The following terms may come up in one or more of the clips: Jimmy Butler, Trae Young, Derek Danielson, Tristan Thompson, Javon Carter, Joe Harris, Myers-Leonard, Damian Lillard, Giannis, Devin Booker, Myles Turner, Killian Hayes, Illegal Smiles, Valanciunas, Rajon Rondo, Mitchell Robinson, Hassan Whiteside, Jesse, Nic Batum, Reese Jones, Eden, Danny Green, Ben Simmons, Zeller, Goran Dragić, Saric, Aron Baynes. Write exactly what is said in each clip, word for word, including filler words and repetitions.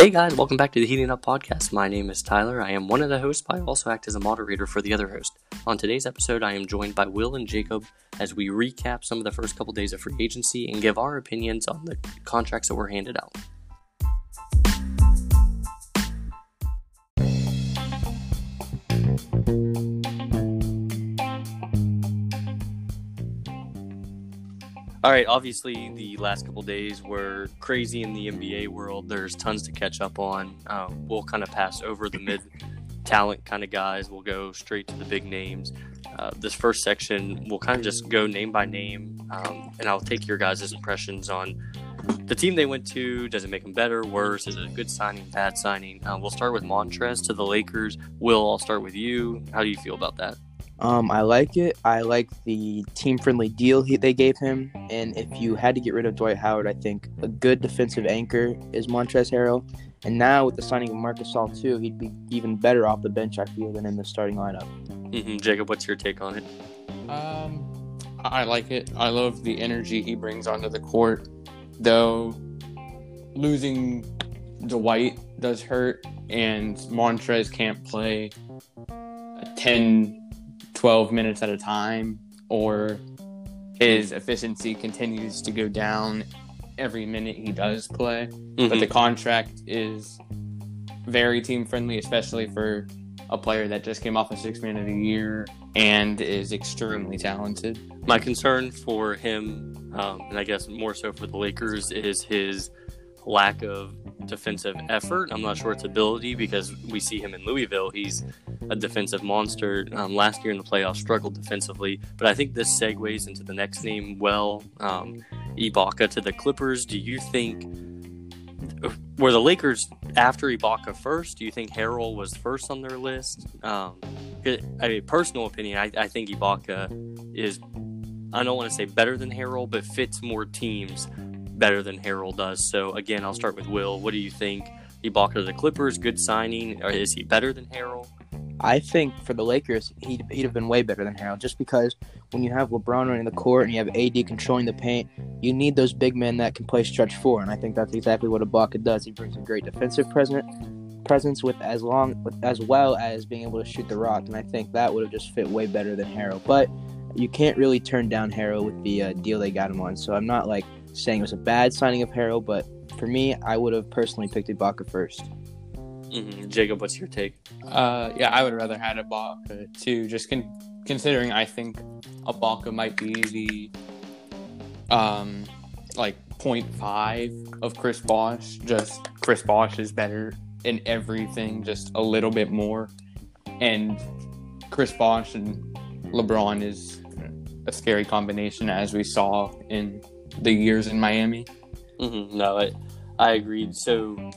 Hey guys, welcome back to the Heating Up Podcast. My name is Tyler. I am one of the hosts, but I also act as a moderator for the other host. On today's episode, I am joined by Will and Jacob as we recap some of the first couple days of free agency and give our opinions on the contracts that were handed out. All right, obviously the last couple days were crazy in the N B A world. There's tons to catch up on. Uh, we'll kind of pass over the mid-talent kind of guys. We'll go straight to the big names. Uh, this first section, we'll kind of just go name by name, um, and I'll take your guys' impressions on the team they went to. Does it make them better, worse? Is it a good signing, bad signing? Uh, we'll start with Montrezl to the Lakers. Will, I'll start with you. How do you feel about that? Um, I like it. I like the team-friendly deal he, they gave him. And if you had to get rid of Dwight Howard, I think a good defensive anchor is Montrezl Harrell. And now with the signing of Marc Gasol, too, he'd be even better off the bench, I feel, than in the starting lineup. Mm-hmm. Jacob, what's your take on it? Um, I like it. I love the energy he brings onto the court. Though losing Dwight does hurt, and Montrezl can't play a ten twelve minutes at a time, or his efficiency continues to go down every minute he does play. Mm-hmm. But the contract is very team friendly, especially for a player that just came off a six man of the year and is extremely talented. My concern for him, um, and I guess more so for the Lakers, is his lack of defensive effort. I'm not sure it's ability, because we see him in Louisville. He's a defensive monster. Um, last year in the playoffs, struggled defensively. But I think this segues into the next name well. Um, Ibaka to the Clippers. Do you think, were the Lakers after Ibaka first? Do you think Harrell was first on their list? Um, I mean, personal opinion, I, I think Ibaka is, I don't want to say better than Harrell, but fits more teams better than Harrell does. So again, I'll start with Will. What do you think? Ibaka to the Clippers, good signing. Or is he better than Harrell? I think for the Lakers, he'd, he'd have been way better than Harrell, just because when you have LeBron running the court and you have A D controlling the paint, you need those big men that can play stretch four, and I think that's exactly what Ibaka does. He brings a great defensive presence, presence with as long with, as well as being able to shoot the rock, and I think that would have just fit way better than Harrell. But you can't really turn down Harrell with the uh, deal they got him on, so I'm not like saying it was a bad signing of Harrell, but for me, I would have personally picked Ibaka first. Mm-hmm. Jacob, what's your take? Uh, yeah, I would rather had Ibaka too, just con- considering I think Ibaka might be the um, like point five of Chris Bosh. Just Chris Bosh is better in everything, just a little bit more. And Chris Bosh and LeBron is a scary combination, as we saw in the years in Miami. Mm-hmm. No, I, I agreed. So,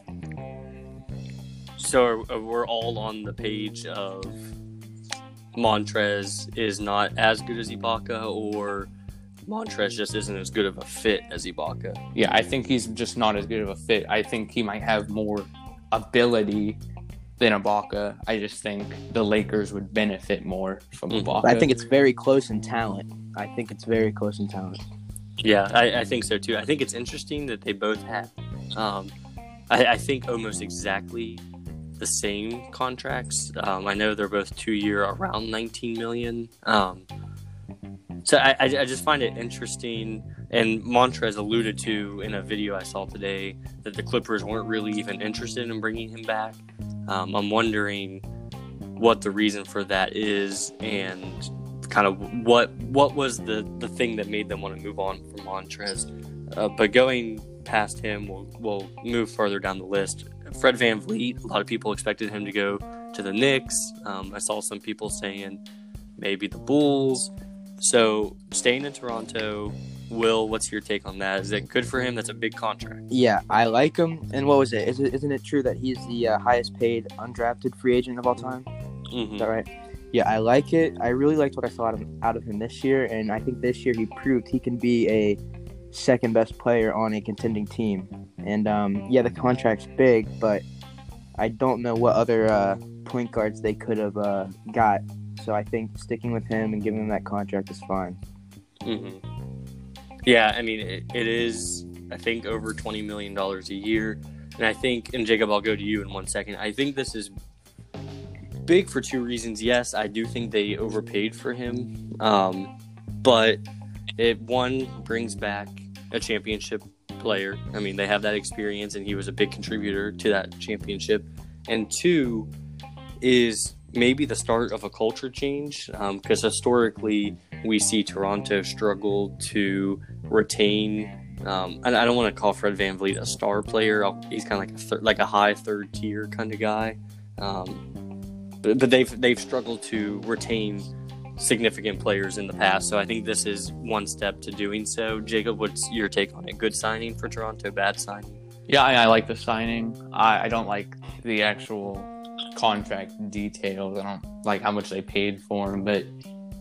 so we're all on the page of Montrezl is not as good as Ibaka, or Montrezl just isn't as good of a fit as Ibaka. Yeah, I think he's just not as good of a fit. I think he might have more ability than Ibaka. I just think the Lakers would benefit more from mm-hmm. Ibaka. I think it's very close in talent. I think it's very close in talent. Yeah, I, I think so, too. I think it's interesting that they both have, um, I, I think, almost exactly the same contracts. Um, I know they're both two-year, around nineteen million dollars. Um, so I, I, I just find it interesting. And Montrezl alluded to in a video I saw today that the Clippers weren't really even interested in bringing him back. Um, I'm wondering what the reason for that is, and kind of what what was the, the thing that made them want to move on from Montrezl. Uh, but going past him, we'll, we'll move further down the list. Fred VanVleet, a lot of people expected him to go to the Knicks. Um, I saw some people saying maybe the Bulls. So staying in Toronto, Will, what's your take on that? Is it good for him? That's a big contract. Yeah, I like him. And what was it? Is it isn't it true that he's the uh, highest paid undrafted free agent of all time? Mm-hmm. Is that right? Yeah, I like it. I really liked what I saw out of, out of him this year, and I think this year he proved he can be a second-best player on a contending team. And, um, yeah, the contract's big, but I don't know what other uh, point guards they could have uh, got. So I think sticking with him and giving him that contract is fine. Mm-hmm. Yeah, I mean, it, it is, I think, over twenty million dollars a year. And I think, and Jacob, I'll go to you in one second. I think this is big for two reasons. Yes, I do think they overpaid for him. Um, but it, one, brings back a championship player. I mean, they have that experience, and he was a big contributor to that championship. And two is maybe the start of a culture change, because um, historically we see Toronto struggle to retain. Um, and I don't want to call Fred VanVleet a star player. I'll, he's kind of like a thir- like a high third tier kind of guy. Um, but, but they've they've struggled to retain significant players in the past. So I think this is one step to doing so. Jacob, what's your take on it? Good signing for Toronto, bad signing? Yeah, I, I like the signing. I, I don't like the actual contract details. I don't like how much they paid for him, but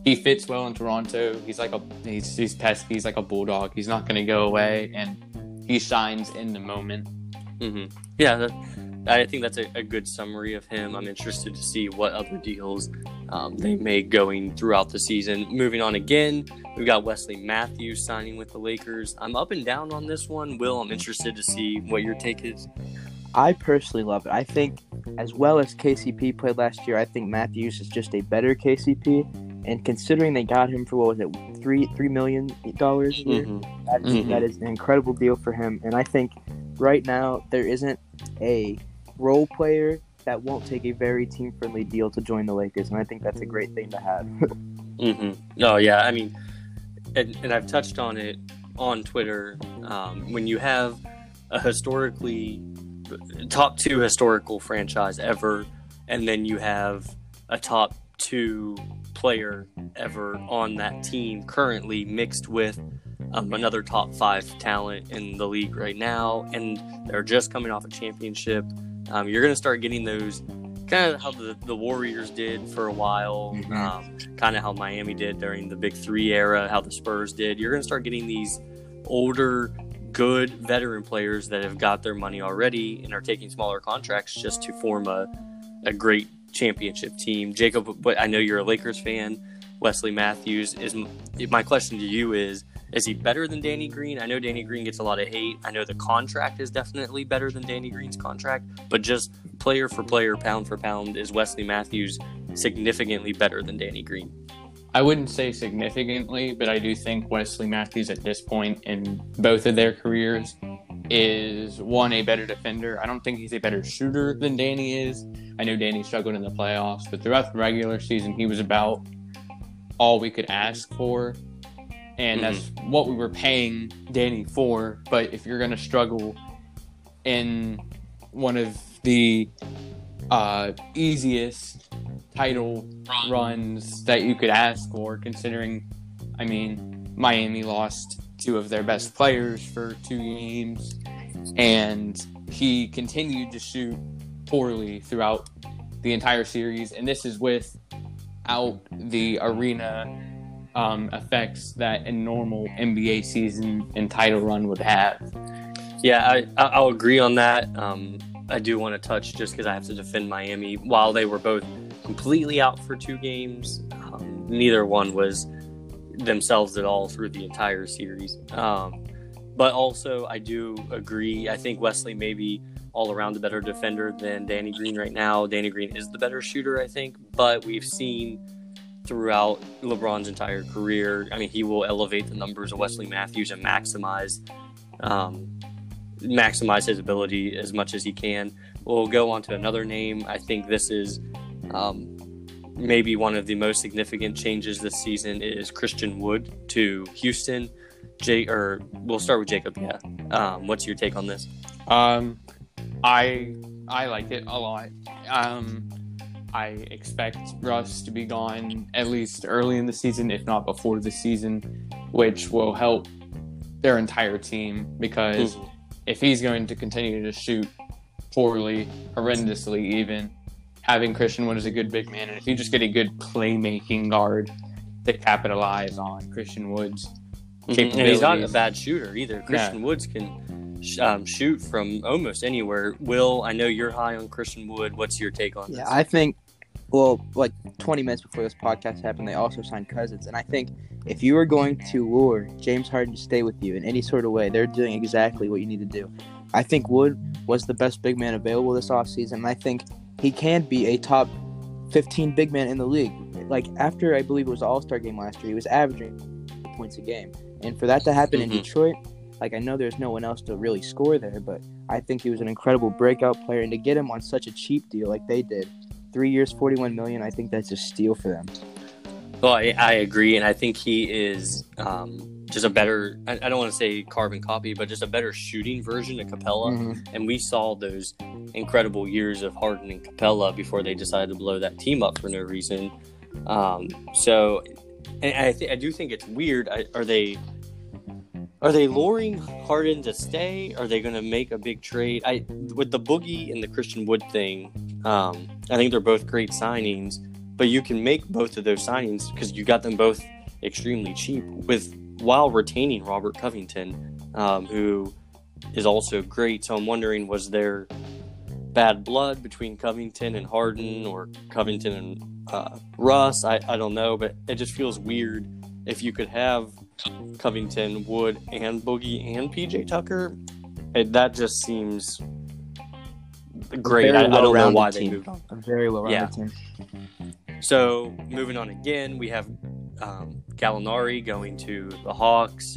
he fits well in Toronto. He's like a he's, he's pesky. He's like a bulldog. He's not going to go away, and he shines in the moment. Mm-hmm. Yeah, that, I think that's a, a good summary of him. I'm interested to see what other deals um, they make going throughout the season. Moving on again, we've got Wesley Matthews signing with the Lakers. I'm up and down on this one. Will, I'm interested to see what your take is. I personally love it. I think as well as K C P played last year, I think Matthews is just a better K C P. And considering they got him for, what was it, $3, $3 million dollars a year, mm-hmm. that, is, mm-hmm. that is an incredible deal for him. And I think right now there isn't a role player that won't take a very team-friendly deal to join the Lakers. And I think that's a great thing to have. mm-hmm. Oh, yeah. I mean, and, and I've touched on it on Twitter. Um, when you have a historically top two historical franchise ever, and then you have a top two player ever on that team currently mixed with um, another top five talent in the league right now, and they're just coming off a championship. Um, you're going to start getting those, kind of how the, the Warriors did for a while, mm-hmm. um, kind of how Miami did during the Big Three era, how the Spurs did. You're going to start getting these older, good veteran players that have got their money already and are taking smaller contracts just to form a, a great championship team. Jacob, but I know you're a Lakers fan. Wesley Matthews, is my question to you is, is he better than Danny Green? I know Danny Green gets a lot of hate. I know the contract is definitely better than Danny Green's contract, but just player for player, pound for pound, is Wesley Matthews significantly better than Danny Green? I wouldn't say significantly, but I do think Wesley Matthews at this point in both of their careers is, one, a better defender. I don't think he's a better shooter than Danny is. I know Danny struggled in the playoffs, but throughout the regular season, he was about all we could ask for. And mm-hmm. that's what we were paying Danny for. But if you're going to struggle in one of the uh, easiest title Run. runs that you could ask for, considering, I mean, Miami lost two of their best players for two games, and he continued to shoot poorly throughout the entire series, and this is without the arena um, effects that a normal N B A season and title run would have. Yeah, I, I'll agree on that. Um, I do want to touch, just because I have to defend Miami, while they were both completely out for two games, um, neither one was themselves at all through the entire series. Um, but also, I do agree. I think Wesley may be all around a better defender than Danny Green right now. Danny Green is the better shooter, I think. But we've seen throughout LeBron's entire career, I mean, he will elevate the numbers of Wesley Matthews and maximize um, maximize his ability as much as he can. We'll go on to another name. I think this is um, maybe one of the most significant changes this season is Christian Wood to Houston. Jay, or we'll start with Jacob. Yeah, um, what's your take on this? Um, I I like it a lot. Um, I expect Russ to be gone at least early in the season, if not before the season, which will help their entire team, because mm-hmm. if he's going to continue to shoot poorly, horrendously even, having Christian Wood is a good big man, and if you just get a good playmaking guard to capitalize on Christian Wood's mm-hmm. capabilities. And he's not a bad shooter either. Christian yeah. Woods can Um, shoot from almost anywhere. Will, I know you're high on Christian Wood. What's your take on yeah, this? Yeah, I think, well, like twenty minutes before this podcast happened, they also signed Cousins. And I think if you are going to lure James Harden to stay with you in any sort of way, they're doing exactly what you need to do. I think Wood was the best big man available this offseason, and I think he can be a top fifteen big man in the league. Like, after, I believe it was the All-Star game last year, he was averaging points a game. And for that to happen mm-hmm. in Detroit, like, I know there's no one else to really score there, but I think he was an incredible breakout player. And to get him on such a cheap deal like they did, three years, forty-one million dollars, I think that's a steal for them. Well, I, I agree, and I think he is um, just a better, I, I don't want to say carbon copy, but just a better shooting version of Capella. Mm-hmm. And we saw those incredible years of Harden and Capella before they decided to blow that team up for no reason. Um, so, and I, th- I do think it's weird. I, are they... Are they luring Harden to stay? Are they going to make a big trade? I with the Boogie and the Christian Wood thing, um, I think they're both great signings, but you can make both of those signings because you got them both extremely cheap with while retaining Robert Covington, um, who is also great. So I'm wondering, was there bad blood between Covington and Harden or Covington and uh, Russ? I, I don't know, but it just feels weird if you could have Covington, Wood, and Boogie, and P J Tucker. It, that just seems great. I, I don't know why team. they moved on. A very well-rounded yeah. team. So, moving on again, we have um, Gallinari going to the Hawks.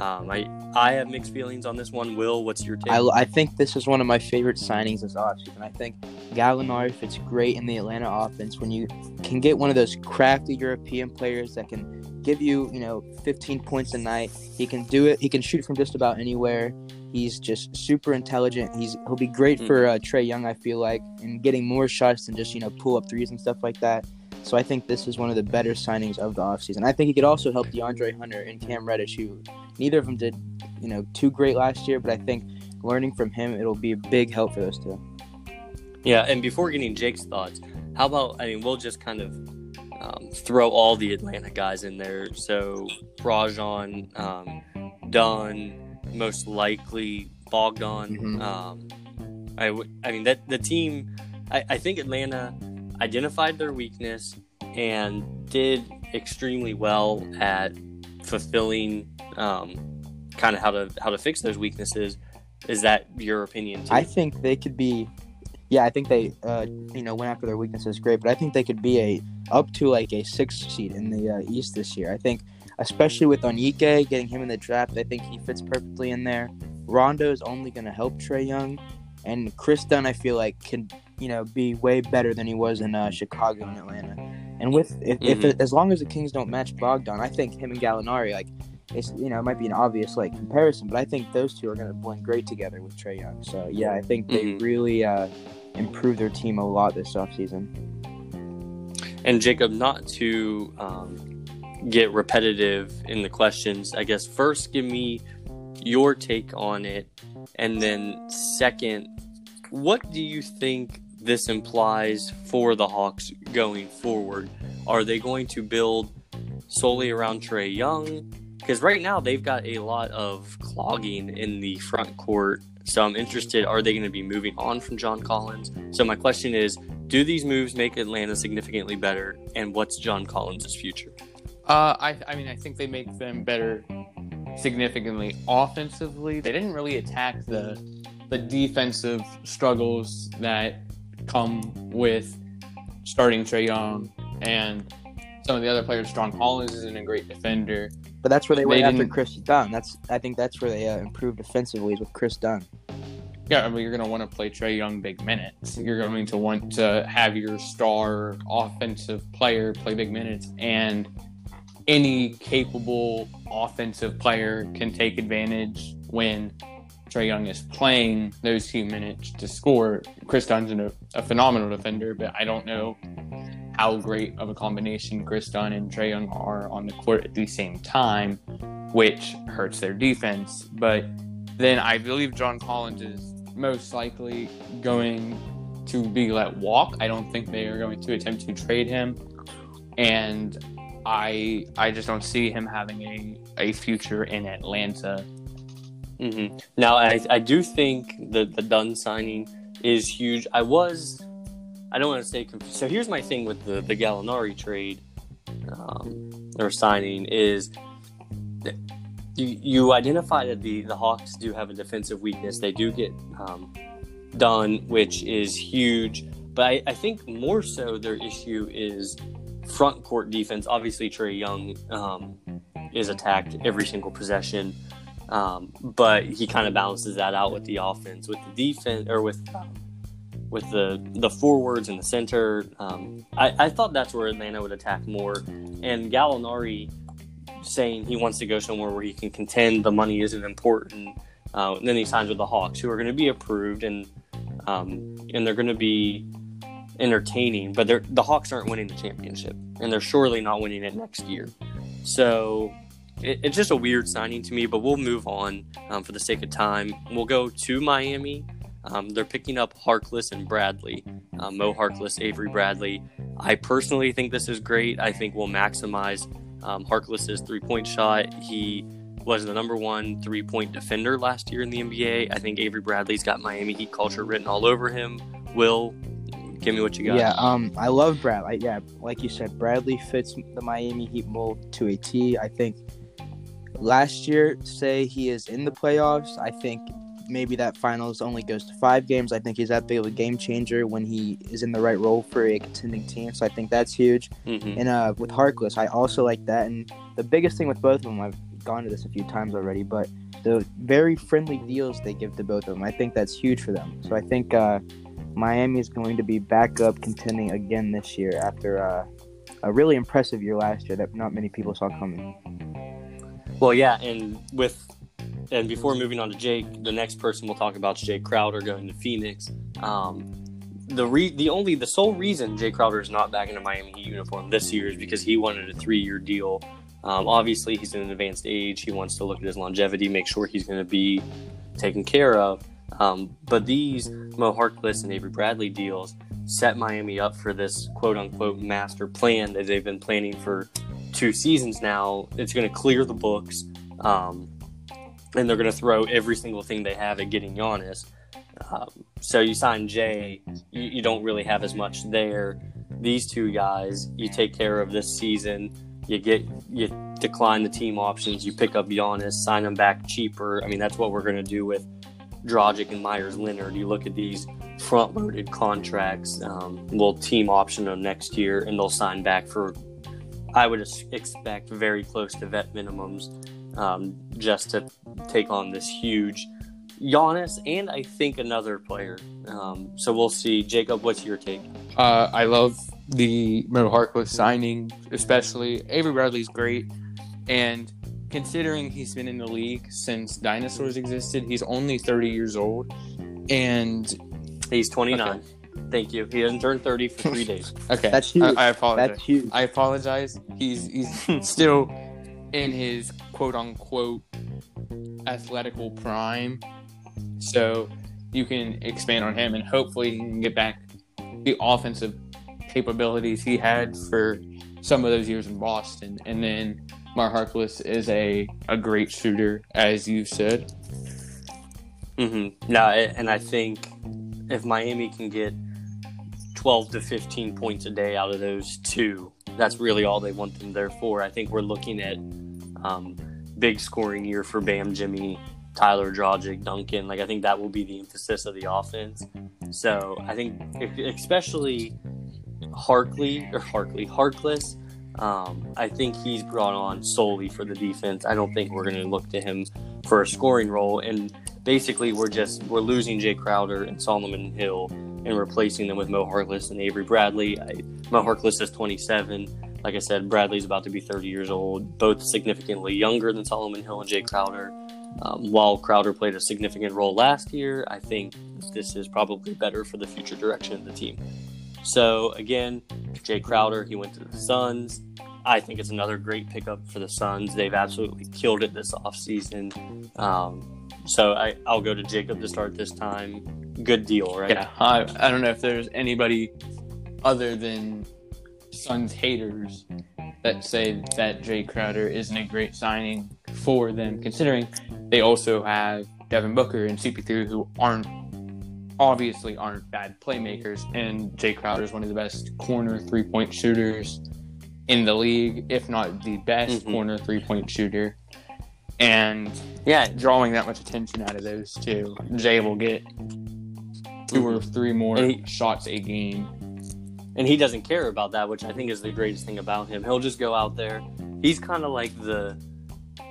Um, I I have mixed feelings on this one. Will, what's your take? I, I think this is one of my favorite signings this offseason. I think Gallinari fits great in the Atlanta offense when you can get one of those crafty European players that can give you, you know, fifteen points a night. He can do it. He can shoot from just about anywhere. He's just super intelligent. He's he'll be great mm-hmm. for uh, Trae Young, I feel like, and getting more shots than just, you know, pull up threes and stuff like that. So I think this is one of the better signings of the offseason. I think he could also help DeAndre Hunter and Cam Reddish, who neither of them did, you know, too great last year, but I think learning from him, it'll be a big help for those two. Yeah, and before getting Jake's thoughts, how about, I mean, we'll just kind of Um, throw all the Atlanta guys in there. So Rajon, um, Dunn, most likely Bogdan. Mm-hmm. Um, I, w- I mean, that the team, I, I think Atlanta identified their weakness and did extremely well at fulfilling um, kind of how to how to fix those weaknesses. Is that your opinion too? I think they could be. Yeah, I think they, uh, you know, went after their weaknesses great, but I think they could be a up to like a sixth seed in the uh, East this year. I think, especially with Onyeka, getting him in the draft, I think he fits perfectly in there. Rondo is only going to help Trae Young, and Chris Dunn, I feel like, can you know be way better than he was in uh, Chicago and Atlanta. And with if, mm-hmm. if as long as the Kings don't match Bogdan, I think him and Gallinari, like, it's you know it might be an obvious like comparison, but I think those two are going to blend great together with Trae Young. So yeah, I think they mm-hmm. really. Uh, improve their team a lot this offseason. And Jacob, not to um, get repetitive in the questions, I guess first give me your take on it, and then second, what do you think this implies for the Hawks going forward? Are they going to build solely around Trae Young? Because right now they've got a lot of clogging in the front court. So I'm interested, are they going to be moving on from John Collins? So my question is, do these moves make Atlanta significantly better? And what's John Collins' future? Uh, I, I mean, I think they make them better significantly offensively. They didn't really attack the the defensive struggles that come with starting Trae Young and some of the other players. John Collins isn't a great defender. But that's where they, they went after Chris Dunn. That's I think that's where they uh, improved defensively is with Chris Dunn. Yeah, I mean, you're going to want to play Trae Young big minutes. You're going to want to have your star offensive player play big minutes, and any capable offensive player can take advantage when Trae Young is playing those few minutes to score. Chris Dunn's a, a phenomenal defender, but I don't know how great of a combination Chris Dunn and Trae Young are on the court at the same time, which hurts their defense. But then I believe John Collins is most likely going to be let walk. I don't think they are going to attempt to trade him. And I I just don't see him having a, a future in Atlanta. Mm-hmm. Now, I, I do think the, the Dunn signing is huge. I was... I don't want to say confused. So here's my thing with the, the Gallinari trade um, or signing is you you identify that the, the Hawks do have a defensive weakness. They do get um, done, which is huge. But I, I think more so their issue is front court defense. Obviously, Trae Young um, is attacked every single possession, um, but he kind of balances that out with the offense, with the defense, or with with the the forwards and the center. Um, I, I thought that's where Atlanta would attack more, and Gallinari saying he wants to go somewhere where he can contend, the money isn't important. Uh, and then he signs with the Hawks, who are going to be approved, and um, and they're going to be entertaining, but they're, the Hawks aren't winning the championship, and they're surely not winning it next year. So it, it's just a weird signing to me, but we'll move on um, for the sake of time. We'll go to Miami. Um, they're picking up Harkless and Bradley, um, Mo Harkless, Avery Bradley. I personally think this is great. I think we'll maximize um, Harkless's three-point shot. He was the number one three-point defender last year in the N B A. I think Avery Bradley's got Miami Heat culture written all over him. Will, give me what you got. Yeah, um, I love Bradley. Yeah, like you said, Bradley fits the Miami Heat mold to a T. I think last year, say he is in the playoffs, I think maybe that finals only goes to five games. I think he's that big of a game changer when he is in the right role for a contending team. So I think that's huge. Mm-hmm. And uh, with Harkless, I also like that. And the biggest thing with both of them, I've gone to this a few times already, but the very friendly deals they give to both of them, I think that's huge for them. So I think uh, Miami is going to be back up contending again this year after uh, a really impressive year last year that not many people saw coming. Well, yeah, and with and before moving on to Jake, the next person we'll talk about is Jae Crowder going to Phoenix. Um, the re- the only the sole reason Jae Crowder is not back in a Miami Heat uniform this year is because he wanted a three-year deal. Um, obviously, he's in an advanced age. He wants to look at his longevity, make sure he's going to be taken care of. Um, but these Mo Harkless and Avery Bradley deals set Miami up for this quote-unquote master plan that they've been planning for two seasons now. It's going to clear the books, um, and they're going to throw every single thing they have at getting Giannis. Um, so you sign Jay, you, you don't really have as much there. These two guys, you take care of this season. You get you decline the team options. You pick up Giannis, sign them back cheaper. I mean, that's what we're going to do with Dragic and Myers-Leonard. You look at these front-loaded contracts. Um, we'll team option them next year, and they'll sign back for, I would expect, very close to vet minimums um, just to take on this huge Giannis and I think another player. Um, so we'll see. Jacob, what's your take? Uh, I love the Mo Harkless signing, especially. Avery Bradley's great, and considering he's been in the league since dinosaurs existed, he's only thirty years old, and he's twenty-nine. Okay. Thank you. He hasn't turned thirty for three days. Okay, that's huge. I, I apologize. That's huge. I apologize. He's he's still in his quote unquote athletical prime, so you can expand on him, and hopefully he can get back the offensive capabilities he had for some of those years in Boston. And then Marc Harkless is a, a great shooter, as you said. Mm-hmm. No, and I think if Miami can get twelve to fifteen points a day out of those two, that's really all they want them there for. I think we're looking at um, big scoring year for Bam, Jimmy, Tyler, Dragic, Duncan. Like, I think that will be the emphasis of the offense. So I think especially Harkley or Harkley Harkless, um, I think he's brought on solely for the defense. I don't think we're going to look to him for a scoring role. And basically, we're just we're losing Jae Crowder and Solomon Hill and replacing them with Mo Harkless and Avery Bradley. I, Mo Harkless is twenty-seven. Like I said, Bradley's about to be thirty years old. Both significantly younger than Solomon Hill and Jae Crowder. Um, while Crowder played a significant role last year, I think this is probably better for the future direction of the team. So, again, Jae Crowder, he went to the Suns. I think it's another great pickup for the Suns. They've absolutely killed it this offseason. Um, so, I, I'll go to Jacob to start this time. Good deal, right? Yeah, I, I don't know if there's anybody other than Suns haters that say that Jae Crowder isn't a great signing for them, considering they also have Devin Booker and C P three, who aren't obviously aren't bad playmakers, and Jae Crowder is one of the best corner three-point shooters in the league, if not the best mm-hmm. corner three-point shooter. And yeah, drawing that much attention out of those two, Jay will get two or three more he, shots a game. And he doesn't care about that, which I think is the greatest thing about him. He'll just go out there. He's kind of like the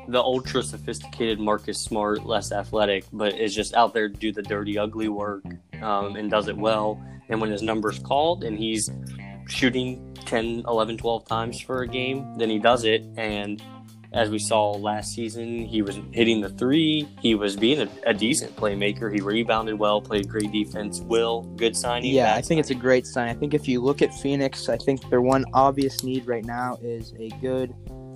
the ultra sophisticated Marcus Smart, less athletic, but is just out there to do the dirty, ugly work, um, and does it well. And when his number's called and he's shooting ten, eleven, twelve times for a game, then he does it. And as we saw last season, he was hitting the three. He was being a, a decent playmaker. He rebounded well, played great defense. Will, good signing. Yeah, I think signing. It's a great sign. I think if you look at Phoenix, I think their one obvious need right now is a good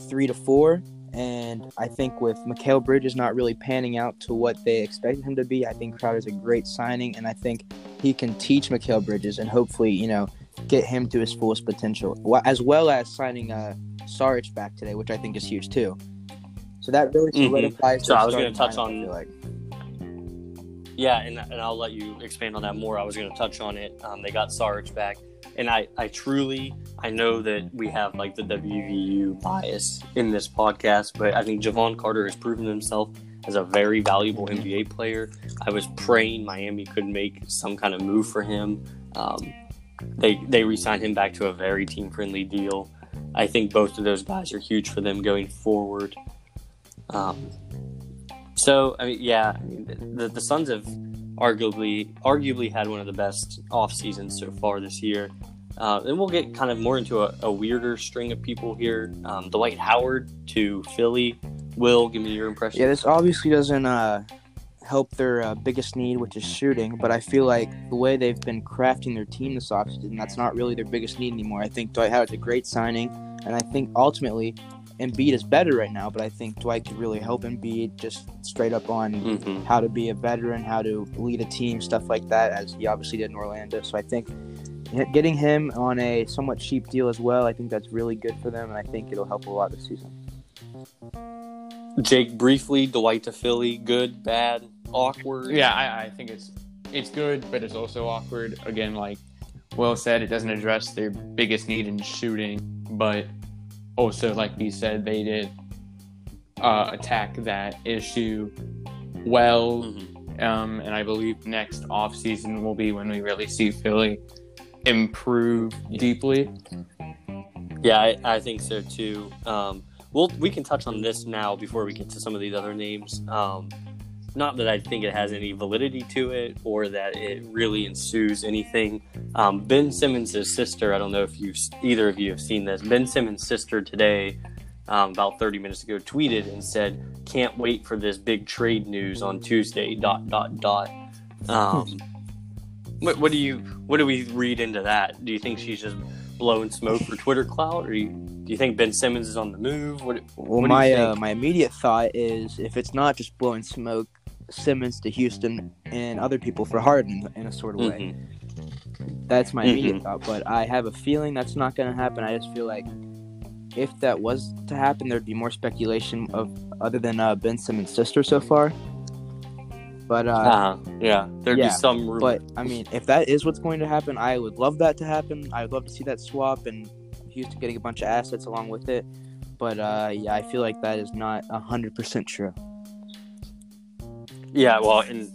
three to four. And I think with Mikal Bridges not really panning out to what they expected him to be, I think Crowder's a great signing. And I think he can teach Mikal Bridges and hopefully, you know, get him to his fullest potential, as well as signing uh, Saric back today, which I think is huge too. So that really solidifies. Mm-hmm. So I was going to touch on, like, yeah, and and I'll let you expand on that more. I was going to touch on it. Um, they got Saric back, and I, I truly I know that we have like the W V U bias in this podcast, but I think Javon Carter has proven himself as a very valuable N B A player. I was praying Miami could make some kind of move for him. Um, They they re-signed him back to a very team-friendly deal. I think both of those guys are huge for them going forward. Um, so, I mean, yeah, the, the Suns have arguably arguably had one of the best off-seasons so far this year. Uh, and we'll get kind of more into a, a weirder string of people here. Um, Dwight Howard to Philly. Will, give me your impression. Yeah, this obviously doesn't... Uh... help their uh, biggest need, which is shooting, but I feel like the way they've been crafting their team this offseason, that's not really their biggest need anymore. I think Dwight Howard's a great signing, and I think ultimately Embiid is better right now, but I think Dwight could really help Embiid just straight up on mm-hmm. how to be a veteran, how to lead a team, stuff like that, as he obviously did in Orlando. So I think getting him on a somewhat cheap deal as well, I think that's really good for them, and I think it'll help a lot this season. Jake, briefly, Dwight to Philly, good, bad, awkward. Yeah, I, I think it's it's good, but it's also awkward. Again, like Will said, it doesn't address their biggest need in shooting, but also, like he said, they did uh, attack that issue well, mm-hmm. um, and I believe next offseason will be when we really see Philly improve yeah. deeply. Yeah, I, I think so, too. Um Well, we can touch on this now before we get to some of these other names. Um, not that I think it has any validity to it or that it really ensues anything. Um, Ben Simmons' sister, I don't know if you've, either of you have seen this. Ben Simmons' sister today, um, about thirty minutes ago, tweeted and said, "Can't wait for this big trade news on Tuesday, dot, dot, dot." Um, what, what do you, what do we read into that? Do you think she's just blowing smoke for Twitter clout, or you, do you think Ben Simmons is on the move? What, well, what my uh, my immediate thought is, if it's not just blowing smoke, Simmons to Houston and other people for Harden in a sort of way. Mm-hmm. That's my immediate mm-hmm. thought, but I have a feeling that's not going to happen. I just feel like if that was to happen, there'd be more speculation of other than uh, Ben Simmons' sister so far. But uh, uh-huh. yeah, there'd yeah, be some rumor. But I mean, if that is what's going to happen, I would love that to happen. I would love to see that swap and Houston getting a bunch of assets along with it. But uh, yeah, I feel like that is not a hundred percent true. Yeah, well, and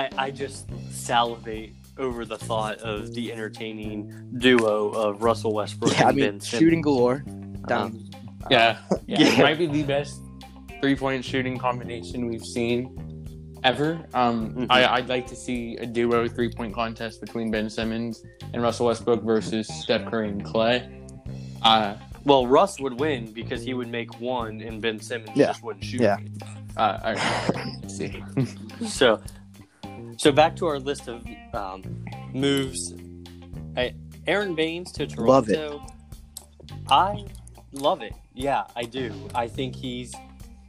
I I just salivate over the thought of the entertaining duo of Russell Westbrook. Yeah, and I mean, Ben Simmons. Shooting galore. Down. Um, yeah, uh, yeah, yeah, it might be the best three-point shooting combination we've seen ever. Um, mm-hmm. I, I'd like to see a duo three-point contest between Ben Simmons and Russell Westbrook versus Steph Curry and Clay. Uh, well, Russ would win because he would make one, and Ben Simmons yeah. just wouldn't shoot. Yeah. Uh, all right. Let's see. so, so back to our list of um, moves. I, Aron Baynes to Toronto. Love it. I love it. Yeah, I do. I think he's.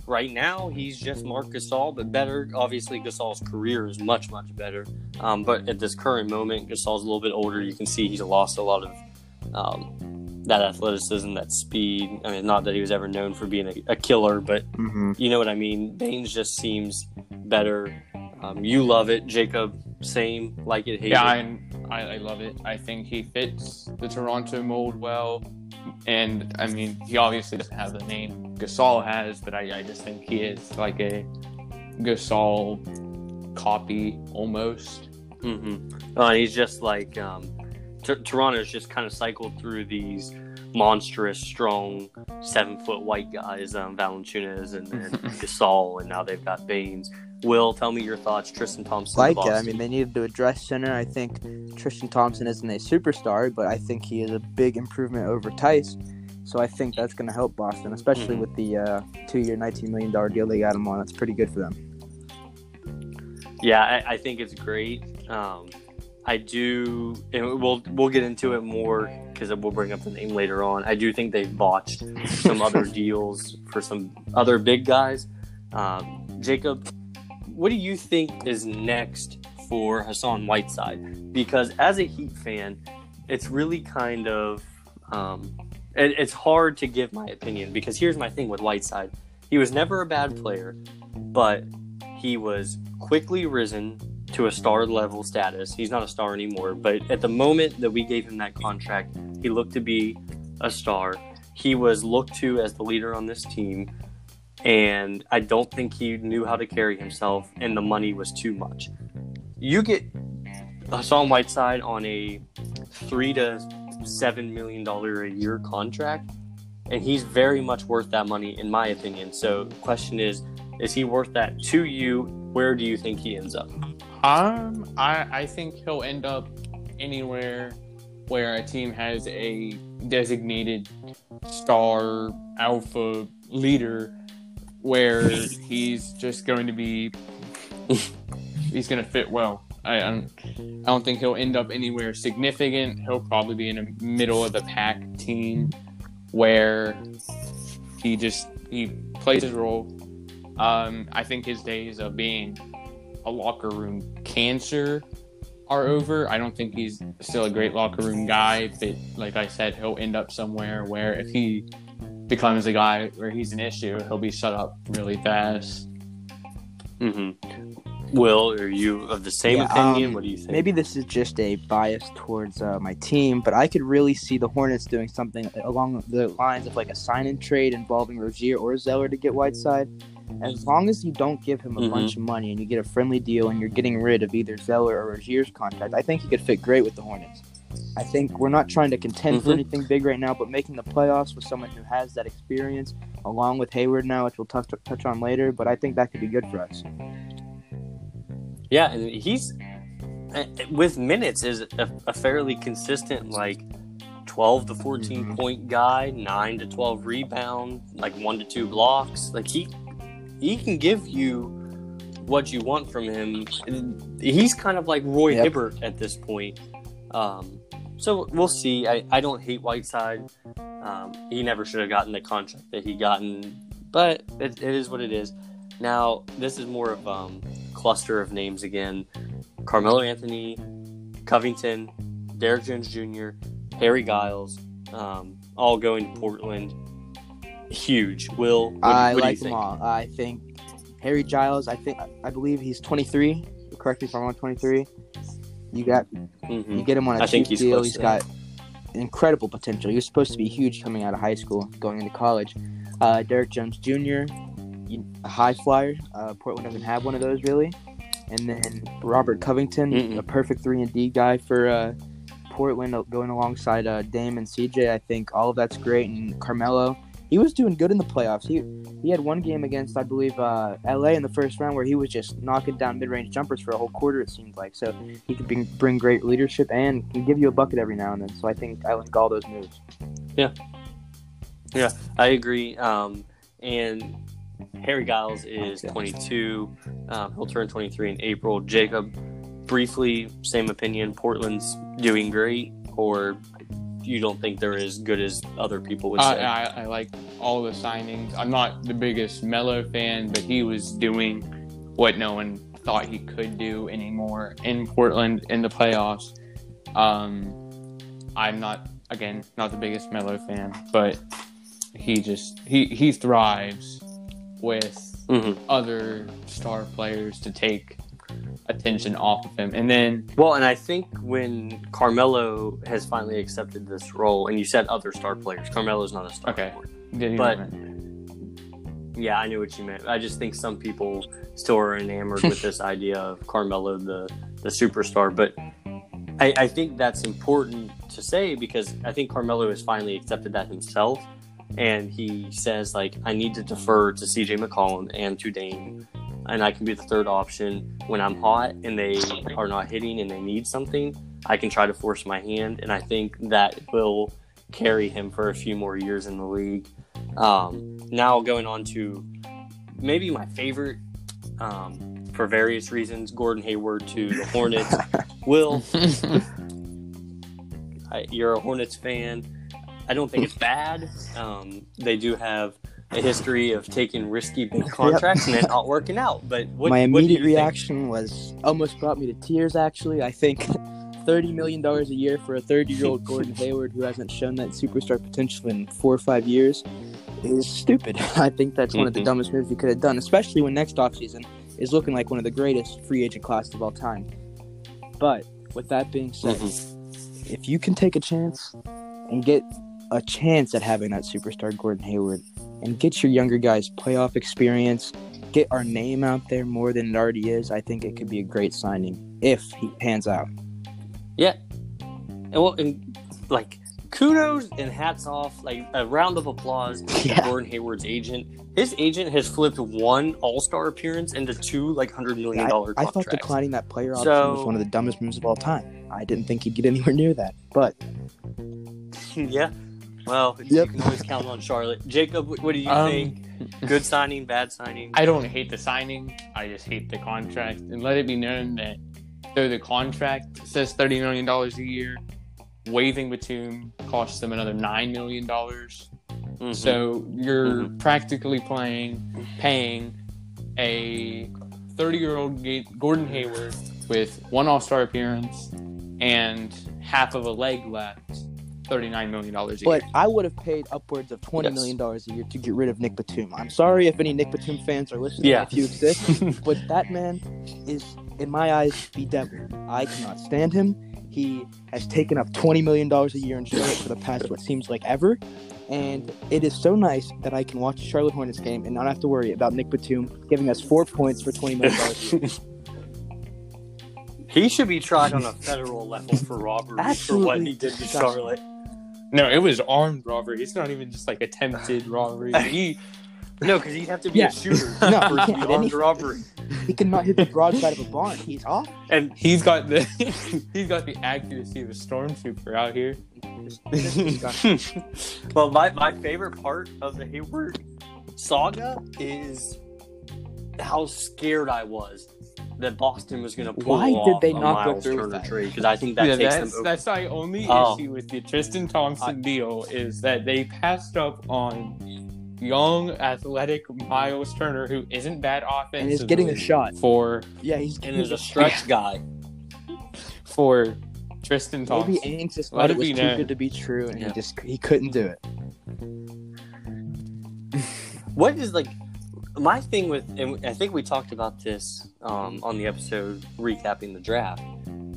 Right now, he's just Marc Gasol, but better. Obviously, Gasol's career is much, much better. Um, but at this current moment, Gasol's a little bit older. You can see he's lost a lot of um, that athleticism, that speed. I mean, not that he was ever known for being a, a killer, but mm-hmm. you know what I mean. Baynes just seems better. Um, you love it, Jacob. Same, like it, hate yeah, it. Yeah, I, I love it. I think he fits the Toronto mold well. And, I mean, he obviously doesn't have the name Gasol has, but I, I just think he is like a Gasol copy almost. Mm-hmm. Uh, he's just like, um, t- Toronto's just kind of cycled through these monstrous, strong, seven-foot white guys, um, Valanciunas and, and Gasol, and now they've got Baynes. Will, tell me your thoughts. Tristan Thompson. Like it. I mean, they needed to address center. I think Tristan Thompson isn't a superstar, but I think he is a big improvement over Tice. So I think that's going to help Boston, especially mm-hmm. with the uh, two-year, nineteen million dollars deal they got him on. That's pretty good for them. Yeah, I, I think it's great. Um, I do, and we'll we'll get into it more because we'll bring up the name later on. I do think they've botched some other deals for some other big guys. Um, Jacob, what do you think is next for Hassan Whiteside? Because as a Heat fan, it's really kind of um, it, it's hard to give my opinion, because here's my thing with Whiteside. He was never a bad player, but he was quickly risen to a star level status. He's not a star anymore, but at the moment that we gave him that contract, he looked to be a star. He was looked to as the leader on this team. And I don't think he knew how to carry himself, and the money was too much. You get Hassan Whiteside on a three to seven million dollar a year contract, and he's very much worth that money, in my opinion. So, the question is, is he worth that to you? Where do you think he ends up? Um, I I think he'll end up anywhere where a team has a designated star alpha leader, where he's just going to be, he's going to fit well. I, I, don't, I don't think he'll end up anywhere significant. He'll probably be in a middle of the pack team where he just, he plays his role. Um, I think his days of being a locker room cancer are over. I don't think he's still a great locker room guy, but like I said, he'll end up somewhere where if he becomes a guy where he's an issue, he'll be shut up really fast. Mm-hmm. Will, are you of the same yeah, opinion? Um, what do you think? Maybe this is just a bias towards uh, my team, but I could really see the Hornets doing something along the lines of like a sign-and trade involving Rozier or Zeller to get Whiteside. As long as you don't give him a mm-hmm. bunch of money and you get a friendly deal and you're getting rid of either Zeller or Rozier's contract, I think he could fit great with the Hornets. I think we're not trying to contend mm-hmm. for anything big right now, but making the playoffs with someone who has that experience, along with Hayward now, which we'll touch, touch on later, but I think that could be good for us. Yeah, and he's, with minutes, is a, a fairly consistent, like, twelve to fourteen mm-hmm. point guy, nine to twelve rebound, like one to two blocks. Like, he, he can give you what you want from him. He's kind of like Roy yep. Hibbert at this point. Um, so we'll see. I, I don't hate Whiteside. Um, he never should have gotten the contract that he gotten, but it, it is what it is. Now, this is more of um cluster of names again. Carmelo Anthony, Covington, Derrick Jones Junior, Harry Giles, um, all going to Portland. Huge. Will, what, I what like do you them think? all. I think Harry Giles, I think I believe he's twenty-three. Correct me if I'm wrong, twenty-three. You got, mm-hmm. you get him on a I cheap he's deal. He's got incredible potential. He was supposed to be huge coming out of high school, going into college. Uh, Derrick Jones Junior, you, a high flyer. Uh, Portland doesn't have one of those really. And then Robert Covington, mm-hmm. a perfect three and D guy for uh, Portland, going alongside uh, Dame and C J. I think all of that's great. And Carmelo, he was doing good in the playoffs. He he had one game against, I believe, uh, L A in the first round where he was just knocking down mid-range jumpers for a whole quarter, it seemed like. So he could bring, bring great leadership and can give you a bucket every now and then. So I think I like all those moves. Yeah. Yeah, I agree. Um, and Harry Giles is okay. twenty-two. Um, he'll turn twenty-three in April. Jacob, briefly, same opinion. Portland's doing great, or you don't think they're as good as other people would say? Uh, I, I like all the signings. I'm not the biggest Melo fan, but he was doing what no one thought he could do anymore in Portland in the playoffs. Um, I'm not, again, not the biggest Melo fan, but he just, he, he thrives with mm-hmm. other star players to take attention off of him. And then, well, and I think when Carmelo has finally accepted this role, and you said other star players, Carmelo's not a star okay. player. Yeah, but yeah, I knew what you meant. I just think some people still are enamored with this idea of Carmelo, the, the superstar. But I, I think that's important to say because I think Carmelo has finally accepted that himself. And he says, like, I need to defer to C J McCollum and to Dame. And I can be the third option when I'm hot and they are not hitting and they need something. I can try to force my hand. And I think that will carry him for a few more years in the league. Um, now going on to maybe my favorite, um, for various reasons, Gordon Hayward to the Hornets. Will, I, you're a Hornets fan. I don't think it's bad. Um, they do have a history of taking risky big contracts yep. and it not working out. But what, my immediate what do you reaction think? was almost brought me to tears, actually. I think thirty million dollars a year for a thirty-year-old Gordon Hayward who hasn't shown that superstar potential in four or five years is stupid. I think that's mm-hmm. one of the dumbest moves you could have done, especially when next offseason is looking like one of the greatest free agent classes of all time. But with that being said, mm-hmm. if you can take a chance and get a chance at having that superstar Gordon Hayward and get your younger guys playoff experience, get our name out there more than it already is, I think it could be a great signing if he pans out. Yeah. And well, and like kudos and hats off, like a round of applause yeah. to Gordon Hayward's agent. His agent has flipped one all-star appearance into two like one hundred million dollars yeah, I, I thought declining that player option so, was one of the dumbest moves of all time. I didn't think he'd get anywhere near that, but yeah. Well, yep. you can always count on Charlotte. Jacob, what do you um, think? Good signing, bad signing? I don't hate the signing. I just hate the contract. And let it be known that though the contract says thirty million dollars a year, waiving Batum costs them another nine million dollars. Mm-hmm. So you're mm-hmm. practically playing, paying a thirty-year-old Gordon Hayward with one all-star appearance and half of a leg left thirty-nine million dollars a year. But I would have paid upwards of twenty yes. million dollars a year to get rid of Nic Batum. I'm sorry if any Nic Batum fans are listening, yeah. if you exist, but that man is, in my eyes, the devil. I cannot stand him. He has taken up twenty million dollars a year in Charlotte for the past what seems like ever, and it is so nice that I can watch a Charlotte Hornets game and not have to worry about Nic Batum giving us four points for twenty million dollars a year. He should be tried on a federal level for robbery Absolutely. for what he did to Charlotte. No, it was armed robbery. It's not even just like attempted robbery. He, no, because he'd have to be yeah. a shooter no, for to be armed he, robbery. He cannot hit the broadside of a barn. He's off. And he's got the he's got the accuracy of a stormtrooper out here. Well, my, my favorite part of the Hayward saga is how scared I was that Boston was going to pull Why off did they not go through with that? Because I think that yeah, takes that's, them over. That's my only oh. issue with the Tristan Thompson I, deal is that they passed up on young, athletic Myles Turner, who isn't bad offensively. And is getting a shot. For, yeah, he's and is a stretch guy. For Tristan Thompson. Maybe anxious, but it was too know. good to be true, and yeah. he just he couldn't do it. What is, like... My thing with, and I think we talked about this um, on the episode recapping the draft.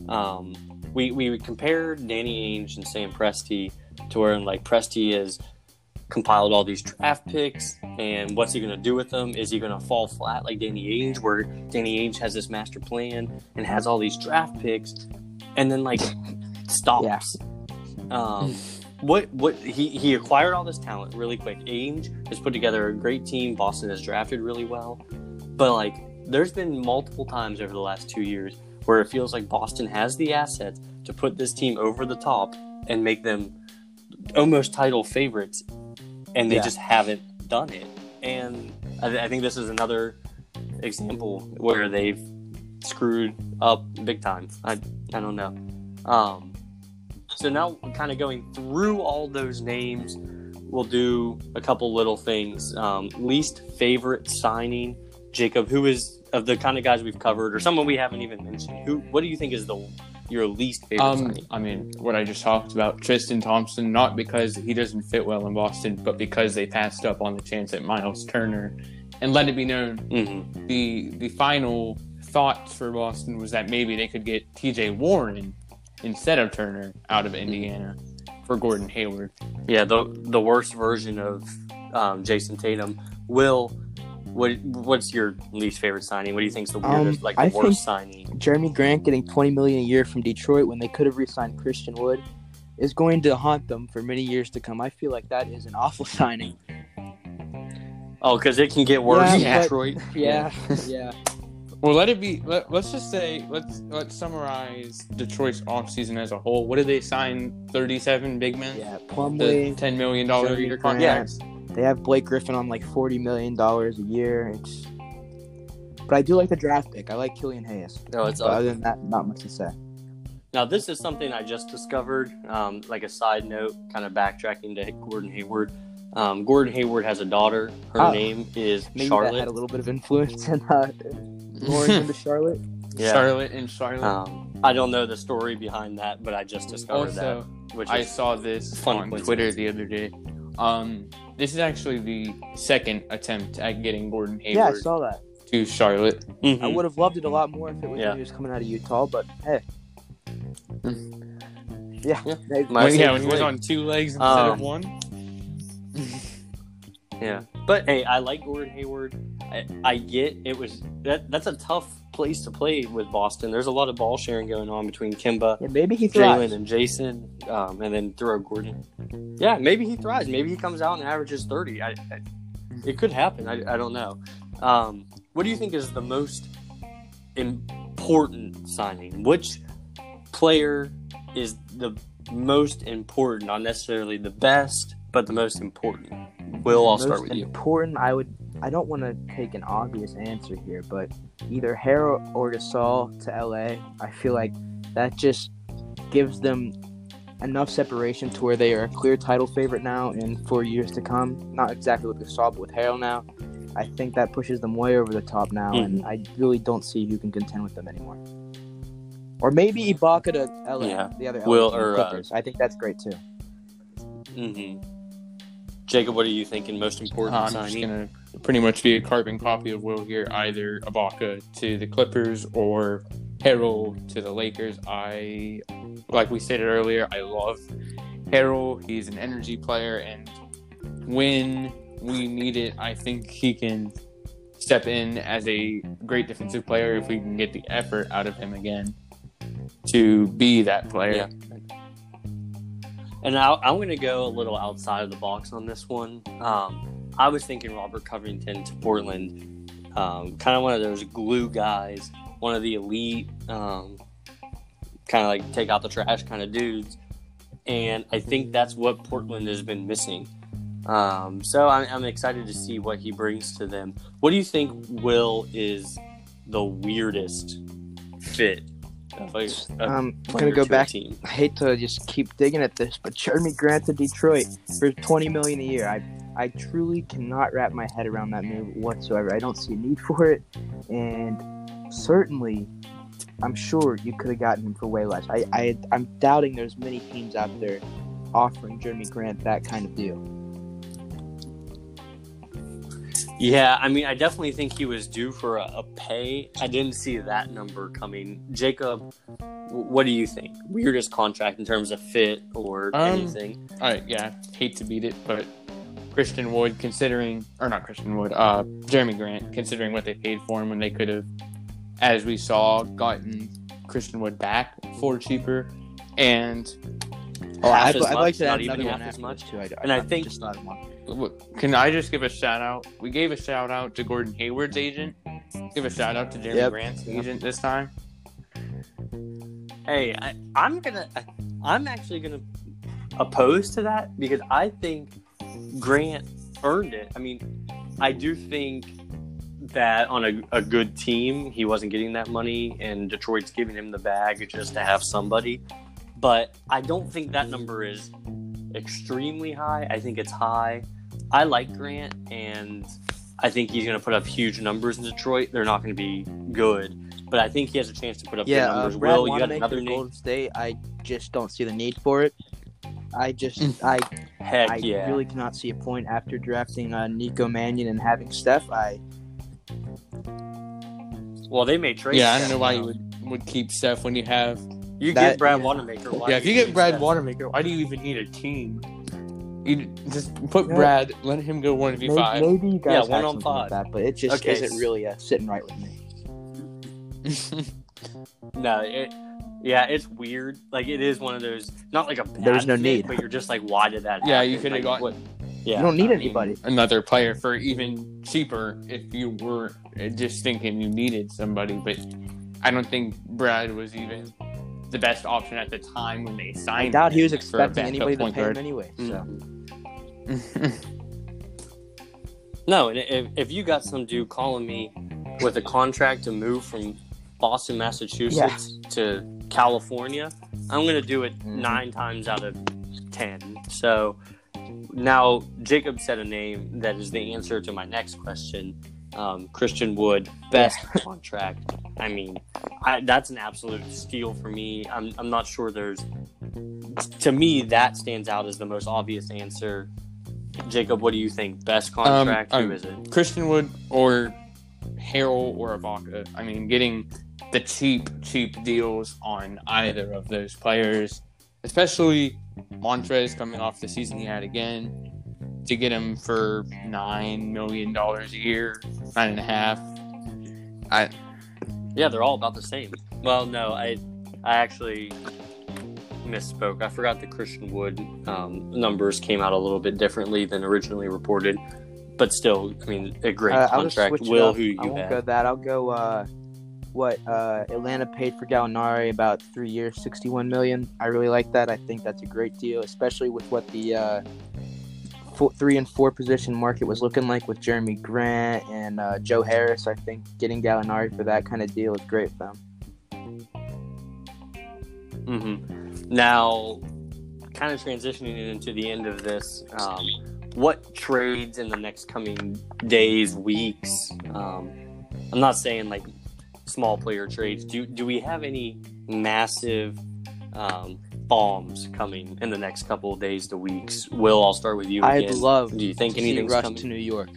Um, we we compared Danny Ainge and Sam Presti to where, like, Presti has compiled all these draft picks, and what's he going to do with them? Is he going to fall flat like Danny Ainge, where Danny Ainge has this master plan and has all these draft picks, and then like stops. Yeah. Um, What what he, he acquired all this talent really quick. Ainge has put together a great team. Boston has drafted really well. But like there's been multiple times over the last two years where it feels like Boston has the assets to put this team over the top and make them almost title favorites, and they yeah. just haven't done it. And I, th- I think this is another example where they've screwed up big time. I I don't know. Um So now kind of going through all those names, we'll do a couple little things. Um, least favorite signing. Jacob, who is, of the kind of guys we've covered, or someone we haven't even mentioned, Who? what do you think is the your least favorite um, signing? I mean, what I just talked about, Tristan Thompson, not because he doesn't fit well in Boston, but because they passed up on the chance at Myles Turner. And let it be known, mm-hmm. the the final thoughts for Boston was that maybe they could get T J Warren instead of Turner out of Indiana for Gordon Hayward. Yeah, the the worst version of um, Jason Tatum. Will, what what's your least favorite signing? What do you think's the weirdest, um, like the I worst signing? Jeremy Grant getting twenty million dollars a year from Detroit when they could have re-signed Christian Wood is going to haunt them for many years to come. I feel like that is an awful signing. Oh, because it can get worse yeah, in but, Detroit. Yeah, yeah. Well, let it be. Let, let's just say let's let's summarize Detroit's offseason as a whole. What did they sign? Thirty-seven big men. Yeah, Plumlee, the ten million dollar year contracts. Yeah. They have Blake Griffin on like forty million dollars a year. It's, but I do like the draft pick. I like Killian Hayes. No, it's other than that, not much to say. Now, this is something I just discovered. Um, like a side note, kind of backtracking to Gordon Hayward. Um, Gordon Hayward has a daughter. Her oh, name is maybe Charlotte. That had a little bit of influence in uh, Lauren into Charlotte. Yeah. Charlotte and Charlotte. Um, I don't know the story behind that, but I just discovered also, that. Which I saw this on Twitter the other day. Um, this is actually the second attempt at getting Gordon Hayward. Yeah, I saw that. To Charlotte. Mm-hmm. I would have loved it a lot more if it was yeah. he was coming out of Utah, but hey. Yeah. Yeah, they, when, yeah when he was on two legs instead um, of one. Yeah, but hey, I like Gordon Hayward. I, I get it was that that's a tough place to play with Boston. There's a lot of ball sharing going on between Kemba, yeah, maybe he Jalen, and Jason, um, and then throw Gordon. Yeah, maybe he thrives. Maybe he comes out and averages thirty. I, I, it could happen. I, I don't know. Um, what do you think is the most important signing? Which player is the most important? Not necessarily the best, but the most important. Will, I'll start with you. Important, I would. I don't want to take an obvious answer here, but either Harrow or Gasol to L A, I feel like that just gives them enough separation to where they are a clear title favorite now and for years to come. Not exactly with Gasol, but with Harrow now, I think that pushes them way over the top now, mm. and I really don't see who can contend with them anymore. Or maybe Ibaka to L A, yeah. the other Will or Clippers. Uh, I think that's great too. Mm-hmm. Jacob, what are you thinking? Most important uh, I'm signing? Just gonna pretty much be a carbon copy of Will here. Either Ibaka to the Clippers or Harrell to the Lakers. I, like we stated earlier, I love Harrell. He's an energy player, and when we need it, I think he can step in as a great defensive player if we can get the effort out of him again to be that player. Yeah. And I, I'm going to go a little outside of the box on this one. Um, I was thinking Robert Covington to Portland, um, kind of one of those glue guys, one of the elite, um, kind of like take out the trash kind of dudes. And I think that's what Portland has been missing. Um, so I'm, I'm excited to see what he brings to them. What do you think, Will, is the weirdest fit? Player, uh, um, I'm going to go back. Team. I hate to just keep digging at this, but Jeremy Grant to Detroit for twenty million dollars a year. I I truly cannot wrap my head around that move whatsoever. I don't see a need for it. And certainly, I'm sure you could have gotten him for way less. I, I, I'm doubting there's many teams out there offering Jeremy Grant that kind of deal. Yeah, I mean, I definitely think he was due for a, a pay. I didn't see that number coming. Jacob, what do you think? Weirdest contract in terms of fit or um, anything? All right, yeah, hate to beat it, but Christian Wood considering, or not Christian Wood, uh, Jeremy Grant, considering what they paid for him when they could have, as we saw, gotten Christian Wood back for cheaper. And oh, I'd, I'd much, like to add another one as much. Too. I, and I, I think... Just not Can I just give a shout out? We gave a shout out to Gordon Hayward's agent. Give a shout out to Jeremy yep. Grant's agent this time. Hey, I, I'm gonna, I'm actually gonna oppose to that because I think Grant earned it. I mean, I do think that on a, a good team, he wasn't getting that money, and Detroit's giving him the bag just to have somebody. But I don't think that number is extremely high. I think it's high. I like Grant, and I think he's going to put up huge numbers in Detroit. They're not going to be good, but I think he has a chance to put up yeah, good numbers. Uh, Brad, Will, you got another name? Golden State, I just don't see the need for it. I just, I, Heck I yeah. really cannot see a point after drafting uh, Nico Mannion and having Steph. I, Well, they may trade. Yeah, Steph, I don't know why you would, would keep Steph when you have. You that, get Brad yeah. Wanamaker. Why yeah, if you, you get Brad Steph? Wanamaker, why do you even need a team? You just put yeah. Brad, let him go one v five. Maybe you guys yeah, have something like that, but it just okay. isn't really uh, sitting right with me. No, it. Yeah, it's weird. Like, it is one of those. Not like a bad There's no fit, need. But you're just like, why did that happen? Yeah, you could have like, gotten. Yeah, you don't need I anybody. Mean, another player for even cheaper if you were just thinking you needed somebody. But I don't think Brad was even the best option at the time when they signed him. I doubt him he was expecting anybody to pay guard. him anyway. So. No, and if, if you got some dude calling me with a contract to move from Boston, Massachusetts yeah. to California, I'm going to do it mm-hmm. nine times out of ten. So now Jacob said a name that is the answer to my next question. Um, Christian Wood, best yeah. contract. I mean, I, that's an absolute steal for me. I'm, I'm not sure there's... To me, that stands out as the most obvious answer. Jacob, what do you think? Best contract? Um, Who um, is it? Christian Wood or Harrell or Ibaka. I mean, getting the cheap, cheap deals on either of those players, especially Montrez coming off the season he had again, to get him for nine million dollars a year, nine and a half. I... Yeah, they're all about the same. Well, no, I I actually misspoke. I forgot the Christian Wood um, numbers came out a little bit differently than originally reported. But still, I mean, a great uh, contract. Will, who you I won't have. go that. I'll go uh, what uh, Atlanta paid for Gallinari, about three years, sixty-one million dollars. I really like that. I think that's a great deal, especially with what the uh, four, three and four position market was looking like with Jeremy Grant and uh, Joe Harris. I think getting Gallinari for that kind of deal is great for them. Mm-hmm. Now, kind of transitioning into the end of this, um, what trades in the next coming days, weeks? Um, I'm not saying like small player trades. Do do we have any massive um, bombs coming in the next couple of days to weeks? Will, I'll start with you. I'd again. love. Do you think to anything's see Russ coming to New York?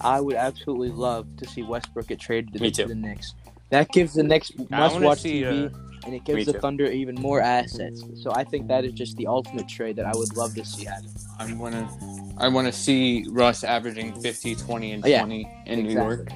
I would absolutely love to see Westbrook get traded to, Me too. to the Knicks. That gives the Knicks must-watch T V. Uh... And it gives Me the too. Thunder even more assets. So I think that is just the ultimate trade that I would love to see happen. I want to I want to see Russ averaging fifty, twenty, and twenty yeah, in exactly. New York.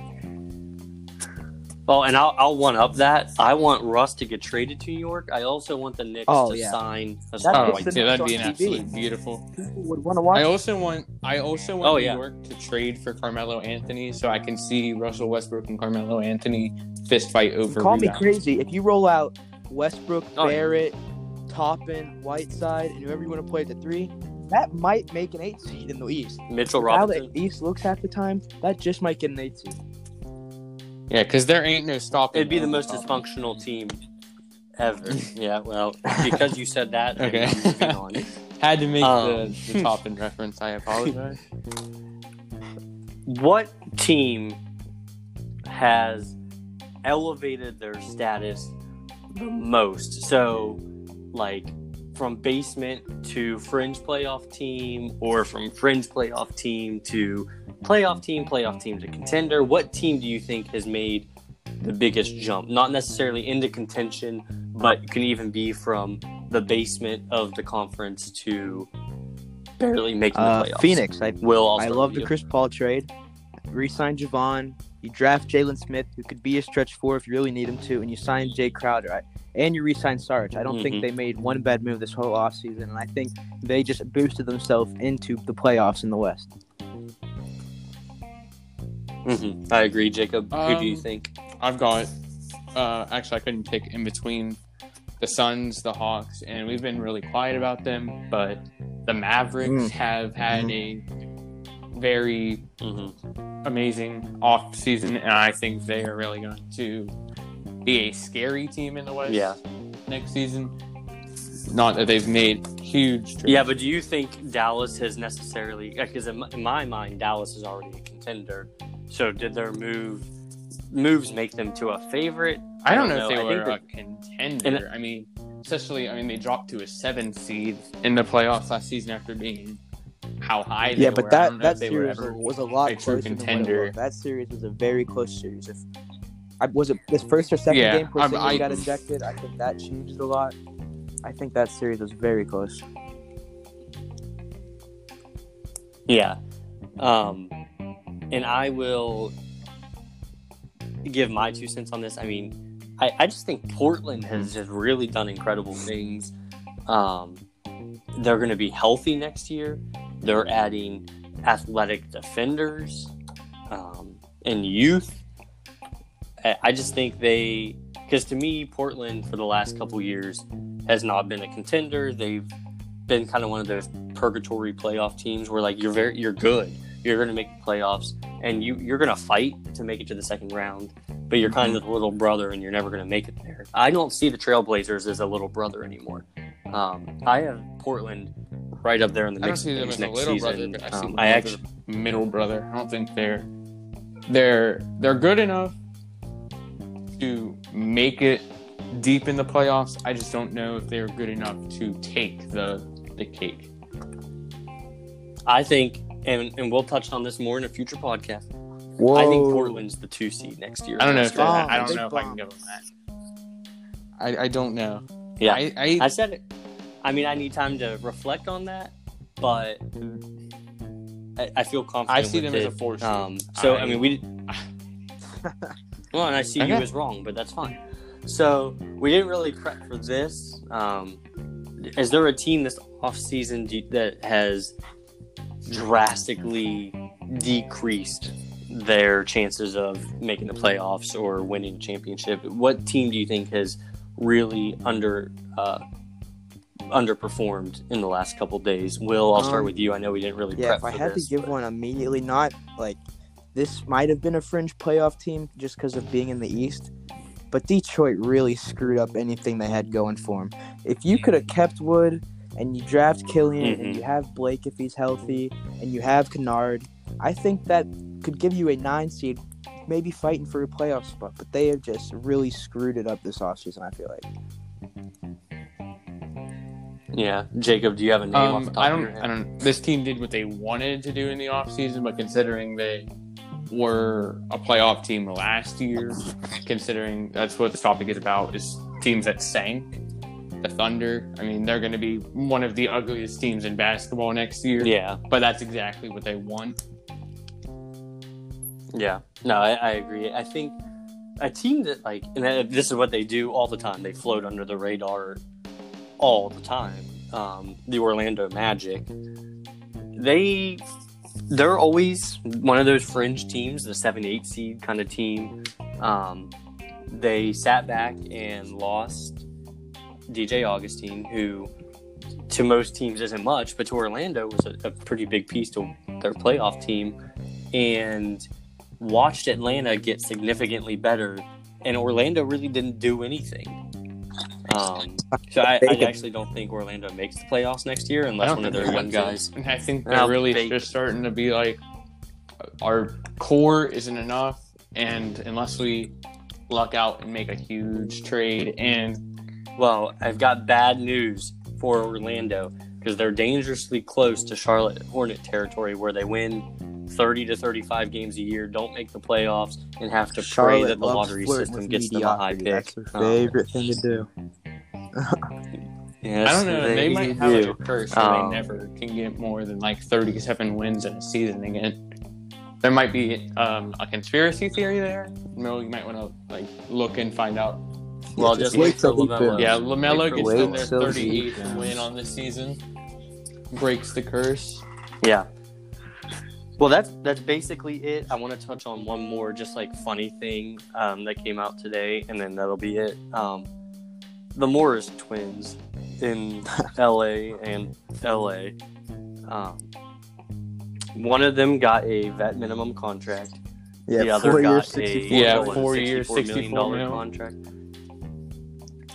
Well, and I'll, I'll one-up that. I want Russ to get traded to New York. I also want the Knicks oh, to yeah. sign a star. Oh, yeah, that'd be an absolute beautiful. People would want to watch. I also want, I also want oh, New yeah. York to trade for Carmelo Anthony so I can see Russell Westbrook and Carmelo Anthony fist fight over Call rebounds. Me crazy. If you roll out Westbrook, oh, Barrett, yeah. Toppin, Whiteside, and whoever you want to play at the three, that might make an eight seed in the East. Mitchell Robinson. How the East looks half the time, that just might get an eight seed. Yeah, because there ain't no stopping. It'd be the most dysfunctional team ever. Yeah, well, because you said that, okay. I'm moving on. Had to make um, the, the Toppin reference. I apologize. What team has elevated their status the most? So, like, from basement to fringe playoff team, or from fringe playoff team to playoff team, playoff team to contender. What team do you think has made the biggest jump? Not necessarily into contention, but can even be from the basement of the conference to barely making the playoffs. Uh, Phoenix. I, Will, I love the Chris Paul trade. Re-sign Javon. You draft Jalen Smith, who could be a stretch four if you really need him to, and you sign Jae Crowder. I, and you re-sign Sarge. I don't mm-hmm. think they made one bad move this whole offseason, and I think they just boosted themselves into the playoffs in the West. Mm-hmm. I agree, Jacob. Um, Who do you think? I've got... Uh, actually, I couldn't pick in between the Suns, the Hawks, and we've been really quiet about them, but the Mavericks mm. have had mm-hmm. a... very mm-hmm. amazing off season, and I think they are really going to be a scary team in the West yeah. next season. Not that they've made huge trades. Yeah, but do you think Dallas has necessarily, because in my mind, Dallas is already a contender. So did their move moves make them to a favorite? I don't, I don't know, know if they I were a contender. And, I mean, especially, I mean, they dropped to a seven seed in the playoffs last season after being how high they yeah, but were. that that series was a lot a closer contender. Than what it was. That series was a very close series. If I was it this first or second yeah, game where he got ejected. I think that changed a lot. I think that series was very close. Yeah. Um, and I will give my two cents on this. I mean, I, I just think Portland has just really done incredible things. Um, they're going to be healthy next year. They're adding athletic defenders um, and youth. I just think they, because to me, Portland for the last couple years has not been a contender. They've been kind of one of those purgatory playoff teams where, like, you're very, you're good, you're going to make the playoffs, and you you're going to fight to make it to the second round, but you're kind of the little brother, and you're never going to make it there. I don't see the Trailblazers as a little brother anymore. Um, I have Portland right up there in the mix next season. I don't see them as a little brother, but I see them as a middle brother. I don't think they're they're they're good enough to make it deep in the playoffs. I just don't know if they're good enough to take the the cake. I think, and, and we'll touch on this more in a future podcast. Whoa. I think Portland's the two seed next year. I don't know if, I, I don't know if I can go on that. I, I don't know. Yeah, I, I I said it. I mean, I need time to reflect on that, but I, I feel confident. I see them it. as a four seed. Um, so I, I mean, we. Well, and I see okay. you as wrong, but that's fine. So, we didn't really prep for this. Um, is there a team this offseason de- that has drastically decreased their chances of making the playoffs or winning a championship? What team do you think has really under uh, underperformed in the last couple days? Will, I'll um, start with you. I know we didn't really yeah, prep for this. Yeah, if I had this, to give but... one immediately, not like... This might have been a fringe playoff team just because of being in the East, but Detroit really screwed up anything they had going for them. If you could have kept Wood and you draft Killian mm-hmm. and you have Blake if he's healthy and you have Kennard, I think that could give you a nine seed, maybe fighting for a playoff spot, but they have just really screwed it up this offseason, I feel like. Yeah. Jacob, do you have a name um, off the top I don't, of your head? I don't, this team did what they wanted to do in the offseason, but considering they were a playoff team last year, considering that's what this topic is about, is teams that sank. The Thunder, I mean, they're going to be one of the ugliest teams in basketball next year. Yeah. But that's exactly what they want. Yeah. No, I, I agree. I think a team that, like, and this is what they do all the time. They float under the radar all the time. Um, the Orlando Magic. They... They're always one of those fringe teams, the seven eight seed kind of team. Um, they sat back and lost D J Augustine, who to most teams isn't much, but to Orlando was a, a pretty big piece to their playoff team, and watched Atlanta get significantly better, and Orlando really didn't do anything. Um, so I, I actually don't think Orlando makes the playoffs next year unless one of their young guys. And I think they're really bake. just starting to be like, our core isn't enough, and unless we luck out and make a huge trade, and well, I've got bad news for Orlando because they're dangerously close to Charlotte Hornet territory where they win thirty to thirty-five games a year, don't make the playoffs, and have to Charlotte pray that the lottery system gets them a high pick. That's their favorite um, thing to do. Yes, I don't know. They, they might have like, a curse where um, they never can get more than like thirty-seven wins in a season again. There might be um, a conspiracy theory there. Mel, you might want to like look and find out. Well, just wait till LaMelo. Yeah, LaMelo gets to their thirty-eighth win on this season, breaks the curse. Yeah. Well, that's that's basically it. I want to touch on one more, just like funny thing um, that came out today, and then that'll be it. Um, the Morris twins in L A and L A. Um, one of them got a vet minimum contract. Yeah, the other got a yeah four year sixty-four million contract.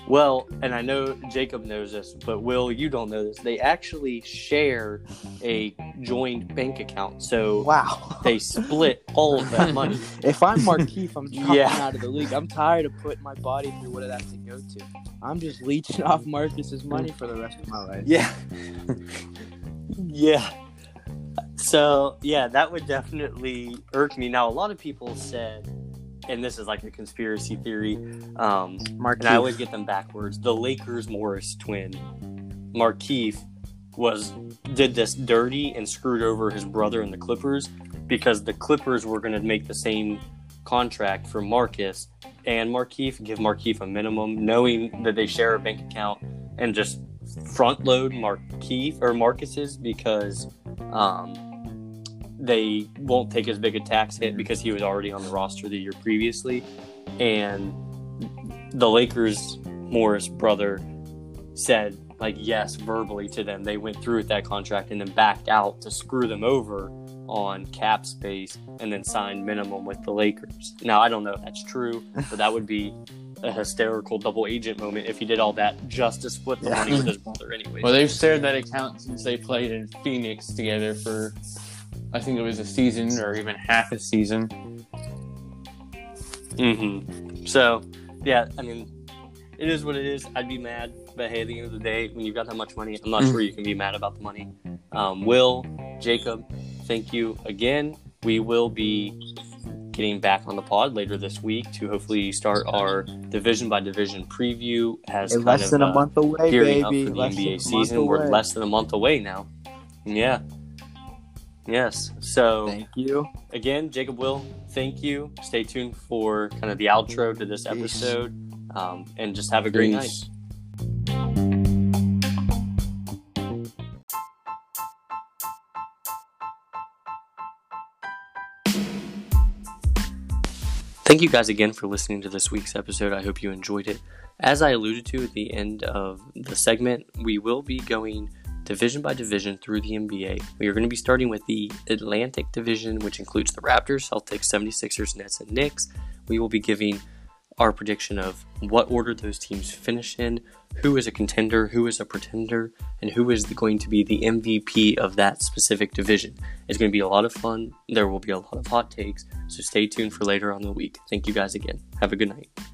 Well, and I know Jacob knows this, but Will, you don't know this. They actually share a joint bank account, so wow. they split all of that money. If I'm Markeith, I'm dropping yeah. out of the league. I'm tired of putting my body through what it has to go to. I'm just leeching off Marcus's money for the rest of my life. Yeah. yeah. So, yeah, that would definitely irk me. Now, a lot of people said and this is like a conspiracy theory, um, and I always get them backwards. The Lakers Morris twin, Markieff, was did this dirty and screwed over his brother in the Clippers because the Clippers were going to make the same contract for Marcus and Markieff, give Markieff a minimum, knowing that they share a bank account, and just front load Markieff or Marcus's because um, they won't take as big a tax hit because he was already on the roster the year previously. And the Lakers Morris brother said, like, yes, verbally to them. They went through with that contract and then backed out to screw them over on cap space and then signed minimum with the Lakers. Now, I don't know if that's true, but that would be a hysterical double agent moment if he did all that just to split the yeah. money with his brother anyway. Well, they've shared that account since they played in Phoenix together for, I think it was a season or even half a season. Mm-hmm. So, yeah, I mean, it is what it is. I'd be mad. But hey, at the end of the day, when you've got that much money, I'm not sure you can be mad about the money. Um, Will, Jacob, thank you again. We will be getting back on the pod later this week to hopefully start our division by division preview. As kind less of, than a uh, month away, gearing baby. Up for the less N B A season, we're less than a month away now. Yeah. Yes. So thank you again, Jacob. Will, thank you. Stay tuned for kind of the outro to this episode, um, and just have a great Peace. night. Thank you guys again for listening to this week's episode. I hope you enjoyed it. As I alluded to at the end of the segment, we will be going division by division through the N B A. We are going to be starting with the Atlantic Division, which includes the Raptors, Celtics, seventy-sixers, Nets, and Knicks. We will be giving our prediction of what order those teams finish in, who is a contender, who is a pretender, and who is going to be the M V P of that specific division. It's going to be a lot of fun. There will be a lot of hot takes, so stay tuned for later on in the week. Thank you guys again. Have a good night.